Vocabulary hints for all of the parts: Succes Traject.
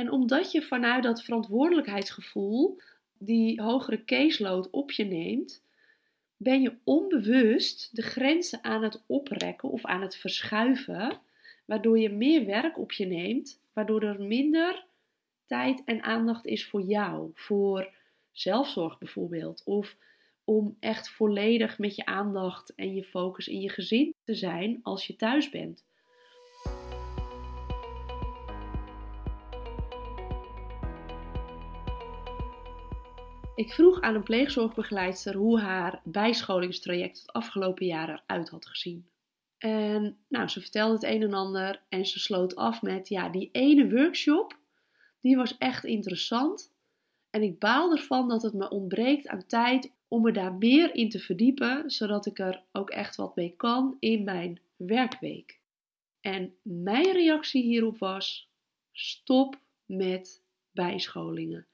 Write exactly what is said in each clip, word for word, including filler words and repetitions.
En omdat je vanuit dat verantwoordelijkheidsgevoel die hogere caseload op je neemt, ben je onbewust de grenzen aan het oprekken of aan het verschuiven, waardoor je meer werk op je neemt, waardoor er minder tijd en aandacht is voor jou, voor zelfzorg bijvoorbeeld, of om echt volledig met je aandacht en je focus in je gezin te zijn als je thuis bent. Ik vroeg aan een pleegzorgbegeleidster hoe haar bijscholingstraject het afgelopen jaar eruit had gezien. En nou, ze vertelde het een en ander en ze sloot af met, ja, die ene workshop, die was echt interessant. En ik baal ervan dat het me ontbreekt aan tijd om me daar meer in te verdiepen, zodat ik er ook echt wat mee kan in mijn werkweek. En mijn reactie hierop was, stop met bijscholingen.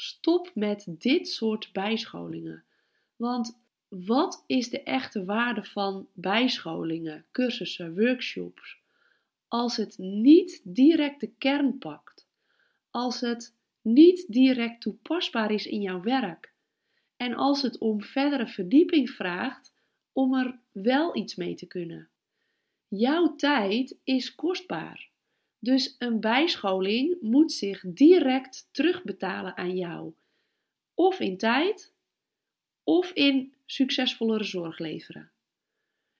Stop met dit soort bijscholingen. Want wat is de echte waarde van bijscholingen, cursussen, workshops, als het niet direct de kern pakt? Als het niet direct toepasbaar is in jouw werk? En als het om verdere verdieping vraagt om er wel iets mee te kunnen? Jouw tijd is kostbaar. Dus een bijscholing moet zich direct terugbetalen aan jou. Of in tijd, of in succesvollere zorg leveren.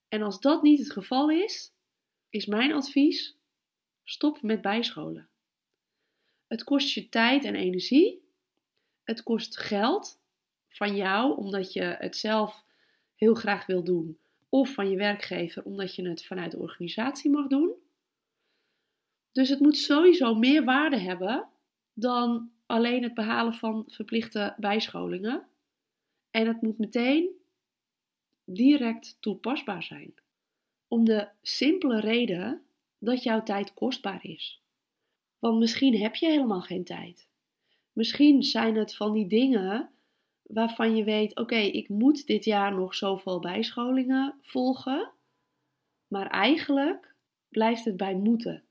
En als dat niet het geval is, is mijn advies, stop met bijscholen. Het kost je tijd en energie. Het kost geld van jou, omdat je het zelf heel graag wil doen. Of van je werkgever, omdat je het vanuit de organisatie mag doen. Dus het moet sowieso meer waarde hebben dan alleen het behalen van verplichte bijscholingen. En het moet meteen direct toepasbaar zijn. Om de simpele reden dat jouw tijd kostbaar is. Want misschien heb je helemaal geen tijd. Misschien zijn het van die dingen waarvan je weet, oké, okay, ik moet dit jaar nog zoveel bijscholingen volgen. Maar eigenlijk blijft het bij moeten.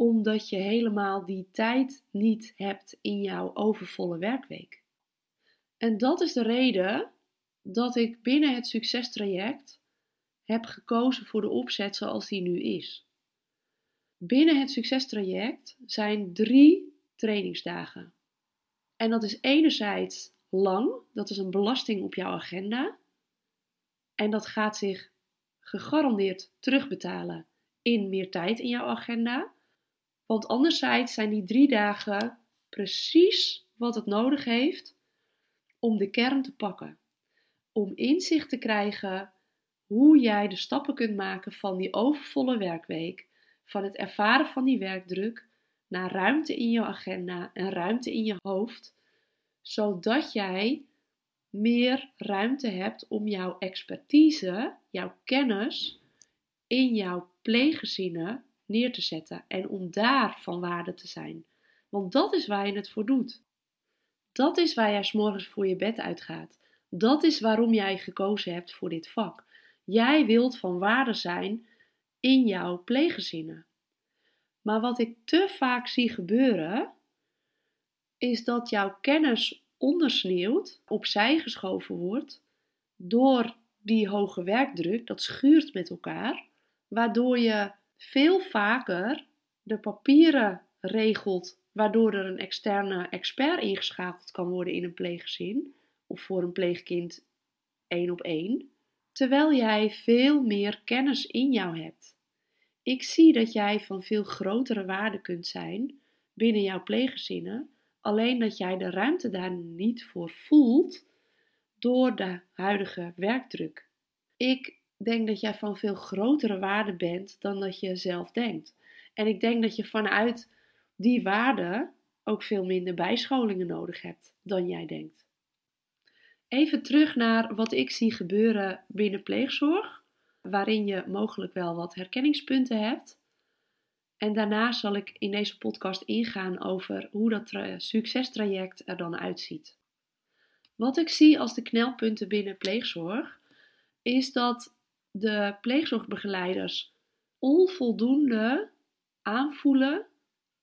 Omdat je helemaal die tijd niet hebt in jouw overvolle werkweek. En dat is de reden dat ik binnen het Succes Traject heb gekozen voor de opzet zoals die nu is. Binnen het Succes Traject zijn drie trainingsdagen. En dat is enerzijds lang, dat is een belasting op jouw agenda. En dat gaat zich gegarandeerd terugbetalen in meer tijd in jouw agenda. Want anderzijds zijn die drie dagen precies wat het nodig heeft om de kern te pakken. Om inzicht te krijgen hoe jij de stappen kunt maken van die overvolle werkweek, van het ervaren van die werkdruk, naar ruimte in je agenda en ruimte in je hoofd, zodat jij meer ruimte hebt om jouw expertise, jouw kennis in jouw pleeggezinnen neer te zetten en om daar van waarde te zijn. Want dat is waar je het voor doet. Dat is waar jij 's morgens voor je bed uitgaat. Dat is waarom jij gekozen hebt voor dit vak. Jij wilt van waarde zijn in jouw pleeggezinnen. Maar wat ik te vaak zie gebeuren, is dat jouw kennis ondersneeuwt, opzij geschoven wordt, door die hoge werkdruk, dat schuurt met elkaar, waardoor je veel vaker de papieren regelt, waardoor er een externe expert ingeschakeld kan worden in een pleeggezin of voor een pleegkind één op één, terwijl jij veel meer kennis in jou hebt. Ik zie dat jij van veel grotere waarde kunt zijn binnen jouw pleeggezinnen, alleen dat jij de ruimte daar niet voor voelt door de huidige werkdruk. Ik denk dat jij van veel grotere waarde bent dan dat je zelf denkt. En ik denk dat je vanuit die waarde ook veel minder bijscholingen nodig hebt dan jij denkt. Even terug naar wat ik zie gebeuren binnen pleegzorg, waarin je mogelijk wel wat herkenningspunten hebt. En daarna zal ik in deze podcast ingaan over hoe dat tra- succestraject er dan uitziet. Wat ik zie als de knelpunten binnen pleegzorg, is dat de pleegzorgbegeleiders onvoldoende aanvoelen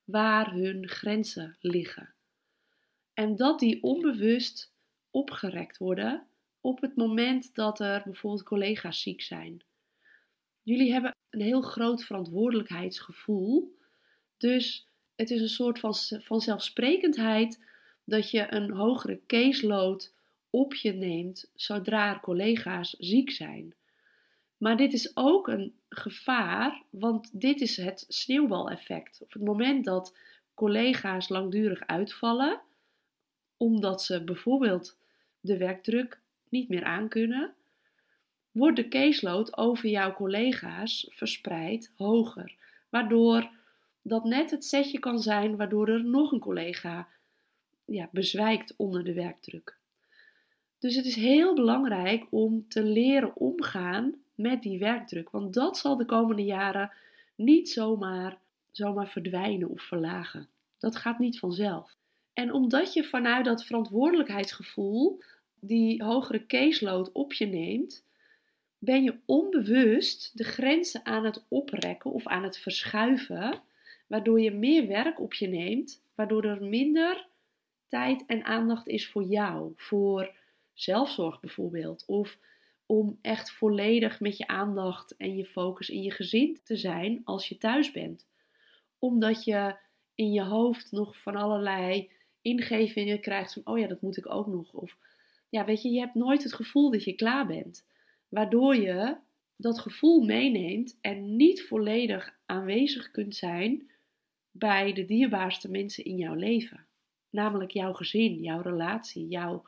waar hun grenzen liggen. En dat die onbewust opgerekt worden op het moment dat er bijvoorbeeld collega's ziek zijn. Jullie hebben een heel groot verantwoordelijkheidsgevoel. Dus het is een soort van, van zelfsprekendheid dat je een hogere caseload op je neemt zodra er collega's ziek zijn. Maar dit is ook een gevaar, want dit is het sneeuwbaleffect. Op het moment dat collega's langdurig uitvallen, omdat ze bijvoorbeeld de werkdruk niet meer aankunnen, wordt de caseload over jouw collega's verspreid hoger. Waardoor dat net het setje kan zijn waardoor er nog een collega ja, bezwijkt onder de werkdruk. Dus het is heel belangrijk om te leren omgaan met die werkdruk. Want dat zal de komende jaren niet zomaar, zomaar verdwijnen of verlagen. Dat gaat niet vanzelf. En omdat je vanuit dat verantwoordelijkheidsgevoel die hogere caseload op je neemt, ben je onbewust de grenzen aan het oprekken of aan het verschuiven, waardoor je meer werk op je neemt, waardoor er minder tijd en aandacht is voor jou, voor zelfzorg bijvoorbeeld, of om echt volledig met je aandacht en je focus in je gezin te zijn als je thuis bent. Omdat je in je hoofd nog van allerlei ingevingen krijgt van, oh ja, dat moet ik ook nog. Of ja, weet je, je hebt nooit het gevoel dat je klaar bent. Waardoor je dat gevoel meeneemt en niet volledig aanwezig kunt zijn bij de dierbaarste mensen in jouw leven. Namelijk jouw gezin, jouw relatie, jouw,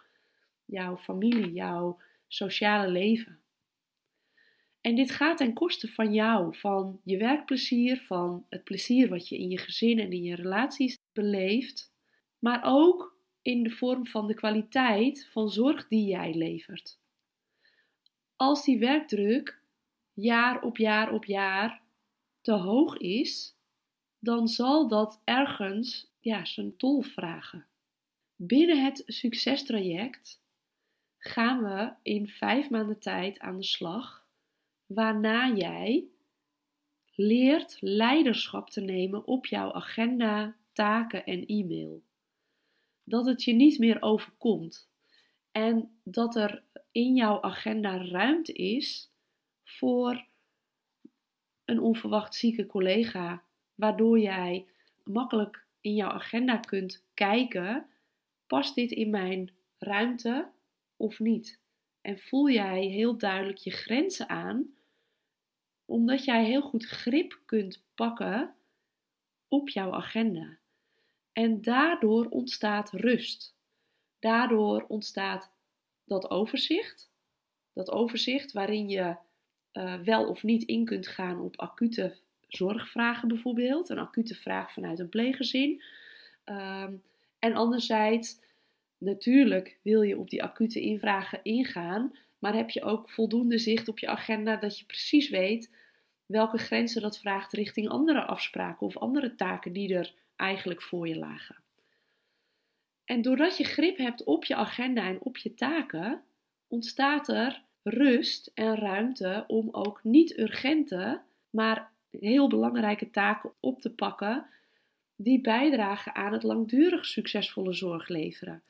jouw familie, jouw sociale leven. En dit gaat ten koste van jou, van je werkplezier, van het plezier wat je in je gezin en in je relaties beleeft. Maar ook in de vorm van de kwaliteit van zorg die jij levert. Als die werkdruk jaar op jaar op jaar te hoog is, dan zal dat ergens ja, zijn tol vragen. Binnen het Succes Traject gaan we in vijf maanden tijd aan de slag, waarna jij leert leiderschap te nemen op jouw agenda, taken en e-mail. Dat het je niet meer overkomt en dat er in jouw agenda ruimte is voor een onverwacht zieke collega, waardoor jij makkelijk in jouw agenda kunt kijken, past dit in mijn ruimte of niet? En voel jij heel duidelijk je grenzen aan, omdat jij heel goed grip kunt pakken op jouw agenda. En daardoor ontstaat rust. Daardoor ontstaat dat overzicht. Dat overzicht waarin je uh, wel of niet in kunt gaan op acute zorgvragen bijvoorbeeld. Een acute vraag vanuit een pleeggezin. Um, en anderzijds, natuurlijk wil je op die acute invragen ingaan, maar heb je ook voldoende zicht op je agenda dat je precies weet welke grenzen dat vraagt richting andere afspraken of andere taken die er eigenlijk voor je lagen. En doordat je grip hebt op je agenda en op je taken, ontstaat er rust en ruimte om ook niet urgente, maar heel belangrijke taken op te pakken die bijdragen aan het langdurig succesvolle zorg leveren.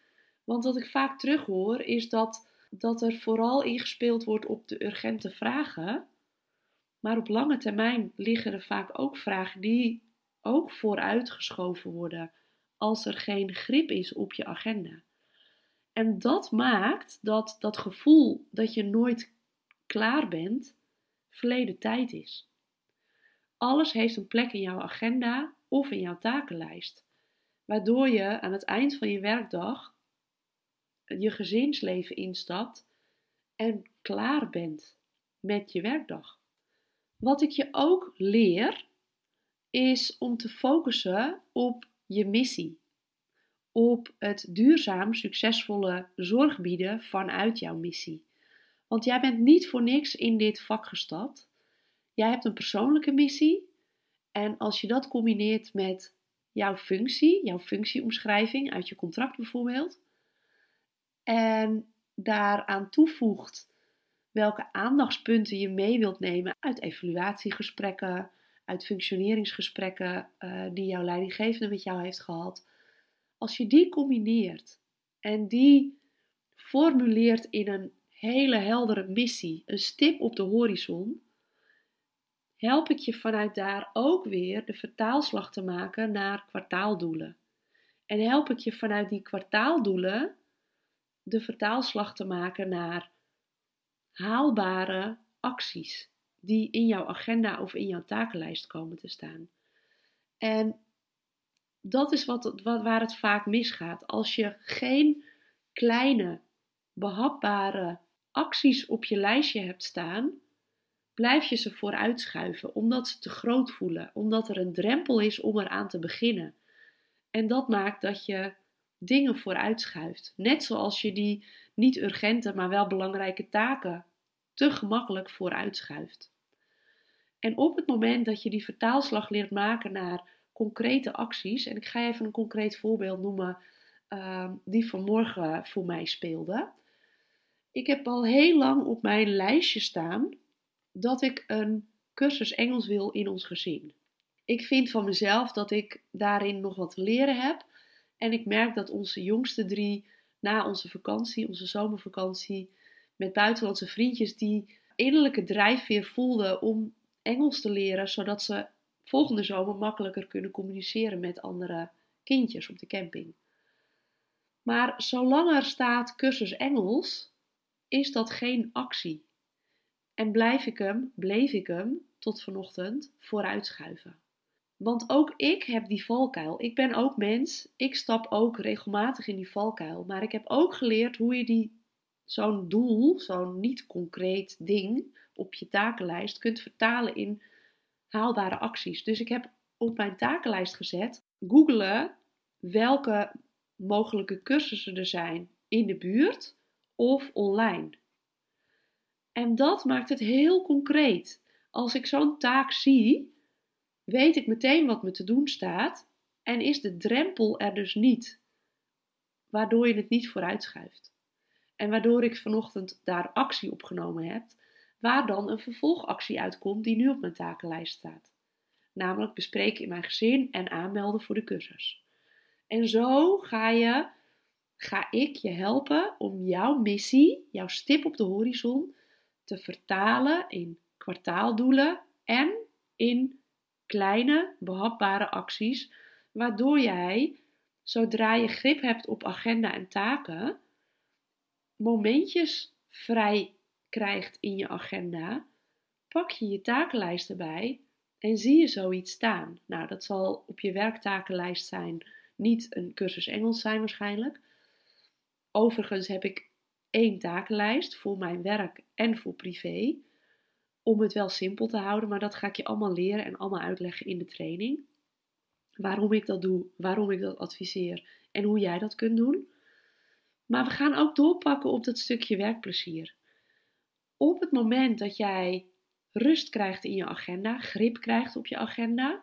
Want wat ik vaak terughoor is dat, dat er vooral ingespeeld wordt op de urgente vragen. Maar op lange termijn liggen er vaak ook vragen die ook vooruitgeschoven worden als er geen grip is op je agenda. En dat maakt dat dat gevoel dat je nooit klaar bent, verleden tijd is. Alles heeft een plek in jouw agenda of in jouw takenlijst. Waardoor je aan het eind van je werkdag je gezinsleven instapt en klaar bent met je werkdag. Wat ik je ook leer is om te focussen op je missie. Op het duurzaam succesvolle zorg bieden vanuit jouw missie. Want jij bent niet voor niks in dit vak gestapt. Jij hebt een persoonlijke missie en als je dat combineert met jouw functie, jouw functieomschrijving uit je contract bijvoorbeeld, en daaraan toevoegt welke aandachtspunten je mee wilt nemen uit evaluatiegesprekken, uit functioneringsgesprekken uh, die jouw leidinggevende met jou heeft gehad. Als je die combineert en die formuleert in een hele heldere missie, een stip op de horizon, help ik je vanuit daar ook weer de vertaalslag te maken naar kwartaaldoelen. En help ik je vanuit die kwartaaldoelen de vertaalslag te maken naar haalbare acties die in jouw agenda of in jouw takenlijst komen te staan. En dat is wat, wat, waar het vaak misgaat. Als je geen kleine, behapbare acties op je lijstje hebt staan, blijf je ze vooruit schuiven, omdat ze te groot voelen, omdat er een drempel is om eraan te beginnen. En dat maakt dat je dingen vooruit schuift. Net zoals je die niet urgente, maar wel belangrijke taken te gemakkelijk vooruit schuift. En op het moment dat je die vertaalslag leert maken naar concrete acties, en ik ga even een concreet voorbeeld noemen uh, die vanmorgen voor mij speelde. Ik heb al heel lang op mijn lijstje staan dat ik een cursus Engels wil in ons gezin. Ik vind van mezelf dat ik daarin nog wat te leren heb. En ik merk dat onze jongste drie na onze vakantie, onze zomervakantie, met buitenlandse vriendjes die innerlijke drijfveer voelden om Engels te leren, zodat ze volgende zomer makkelijker kunnen communiceren met andere kindjes op de camping. Maar zolang er staat cursus Engels, is dat geen actie. En blijf ik hem, bleef ik hem tot vanochtend vooruitschuiven. Want ook ik heb die valkuil. Ik ben ook mens. Ik stap ook regelmatig in die valkuil. Maar ik heb ook geleerd hoe je die, zo'n doel, zo'n niet-concreet ding op je takenlijst kunt vertalen in haalbare acties. Dus ik heb op mijn takenlijst gezet, googelen welke mogelijke cursussen er zijn in de buurt of online. En dat maakt het heel concreet. Als ik zo'n taak zie, weet ik meteen wat me te doen staat en is de drempel er dus niet, waardoor je het niet vooruitschuift. En waardoor ik vanochtend daar actie op genomen heb, waar dan een vervolgactie uitkomt die nu op mijn takenlijst staat. Namelijk bespreken in mijn gezin en aanmelden voor de cursus. En zo ga, je, ga ik je helpen om jouw missie, jouw stip op de horizon, te vertalen in kwartaaldoelen en in kleine, behapbare acties, waardoor jij, zodra je grip hebt op agenda en taken, momentjes vrij krijgt in je agenda, pak je je takenlijst erbij en zie je zoiets staan. Nou, dat zal op je werktakenlijst zijn, niet een cursus Engels zijn waarschijnlijk. Overigens heb ik één takenlijst voor mijn werk en voor privé, om het wel simpel te houden, maar dat ga ik je allemaal leren en allemaal uitleggen in de training. Waarom ik dat doe, waarom ik dat adviseer en hoe jij dat kunt doen. Maar we gaan ook doorpakken op dat stukje werkplezier. Op het moment dat jij rust krijgt in je agenda, grip krijgt op je agenda,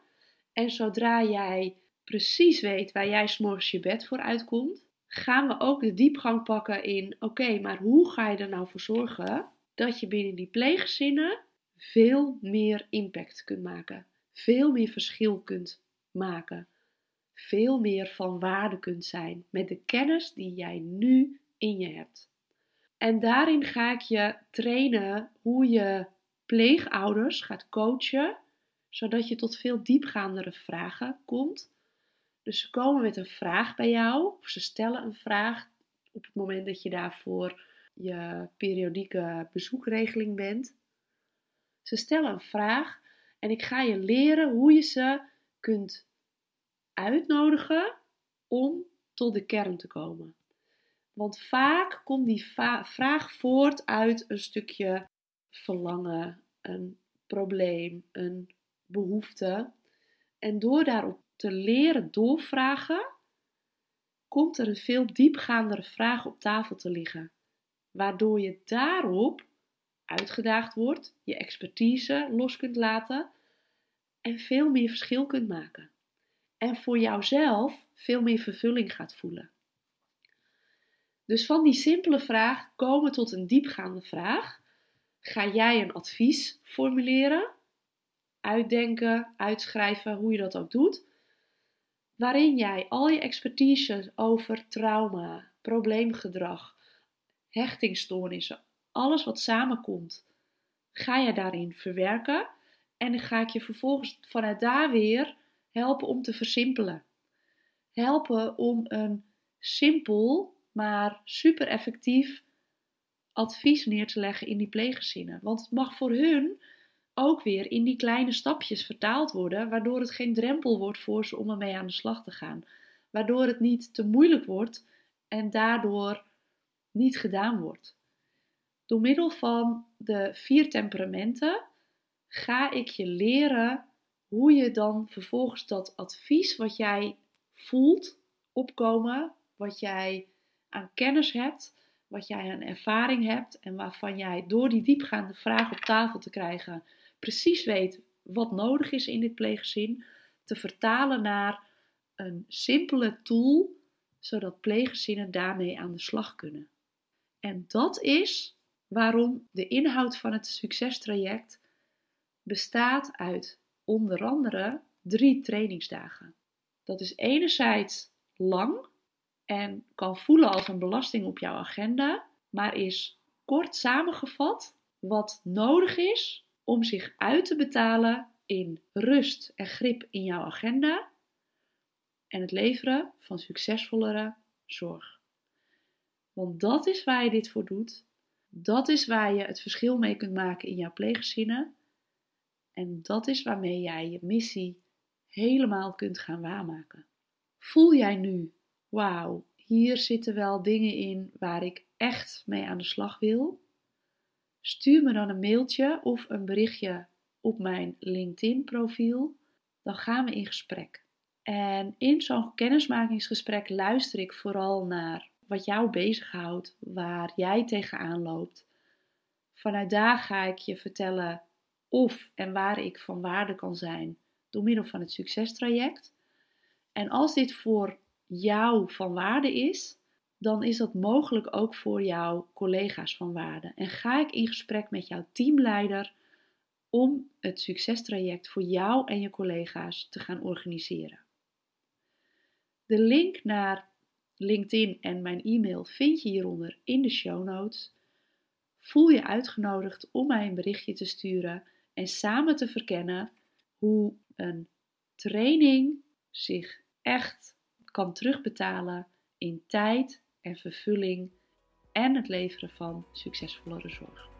en zodra jij precies weet waar jij 's morgens je bed voor uitkomt, gaan we ook de diepgang pakken in, oké, okay, maar hoe ga je er nou voor zorgen dat je binnen die pleeggezinnen veel meer impact kunt maken, veel meer verschil kunt maken, veel meer van waarde kunt zijn met de kennis die jij nu in je hebt. En daarin ga ik je trainen hoe je pleegouders gaat coachen, zodat je tot veel diepgaandere vragen komt. Dus ze komen met een vraag bij jou, of ze stellen een vraag op het moment dat je daarvoor je periodieke bezoekregeling bent. Ze stellen een vraag en ik ga je leren hoe je ze kunt uitnodigen om tot de kern te komen. Want vaak komt die va- vraag voort uit een stukje verlangen, een probleem, een behoefte. En door daarop te leren doorvragen, komt er een veel diepgaandere vraag op tafel te liggen. Waardoor je daarop uitgedaagd wordt, je expertise los kunt laten en veel meer verschil kunt maken. En voor jouzelf veel meer vervulling gaat voelen. Dus van die simpele vraag komen tot een diepgaande vraag. Ga jij een advies formuleren? uitdenken, uitschrijven, hoe je dat ook doet. Waarin jij al je expertise over trauma, probleemgedrag, hechtingstoornissen, alles wat samenkomt, ga je daarin verwerken. En dan ga ik je vervolgens vanuit daar weer helpen om te versimpelen. Helpen om een simpel, maar super effectief advies neer te leggen in die pleeggezinnen. Want het mag voor hun ook weer in die kleine stapjes vertaald worden, waardoor het geen drempel wordt voor ze om ermee aan de slag te gaan. Waardoor het niet te moeilijk wordt en daardoor niet gedaan wordt. Door middel van de vier temperamenten ga ik je leren hoe je dan vervolgens dat advies wat jij voelt opkomen, wat jij aan kennis hebt, wat jij aan ervaring hebt en waarvan jij door die diepgaande vraag op tafel te krijgen precies weet wat nodig is in dit pleeggezin, te vertalen naar een simpele tool, zodat pleeggezinnen daarmee aan de slag kunnen. En dat is waarom de inhoud van het succestraject bestaat uit onder andere drie trainingsdagen. Dat is enerzijds lang en kan voelen als een belasting op jouw agenda, maar is kort samengevat wat nodig is om zich uit te betalen in rust en grip in jouw agenda en het leveren van succesvollere zorg. Want dat is waar je dit voor doet. Dat is waar je het verschil mee kunt maken in jouw pleeggezinnen. En dat is waarmee jij je missie helemaal kunt gaan waarmaken. Voel jij nu, wauw, hier zitten wel dingen in waar ik echt mee aan de slag wil? Stuur me dan een mailtje of een berichtje op mijn LinkedIn profiel. Dan gaan we in gesprek. En in zo'n kennismakingsgesprek luister ik vooral naar wat jou bezighoudt, waar jij tegenaan loopt. Vanuit daar ga ik je vertellen of en waar ik van waarde kan zijn door middel van het succestraject. En als dit voor jou van waarde is, dan is dat mogelijk ook voor jouw collega's van waarde. En ga ik in gesprek met jouw teamleider om het succestraject voor jou en je collega's te gaan organiseren. De link naar LinkedIn en mijn e-mail vind je hieronder in de show notes. Voel je uitgenodigd om mij een berichtje te sturen en samen te verkennen hoe een training zich echt kan terugbetalen in tijd en vervulling en het leveren van succesvollere zorg.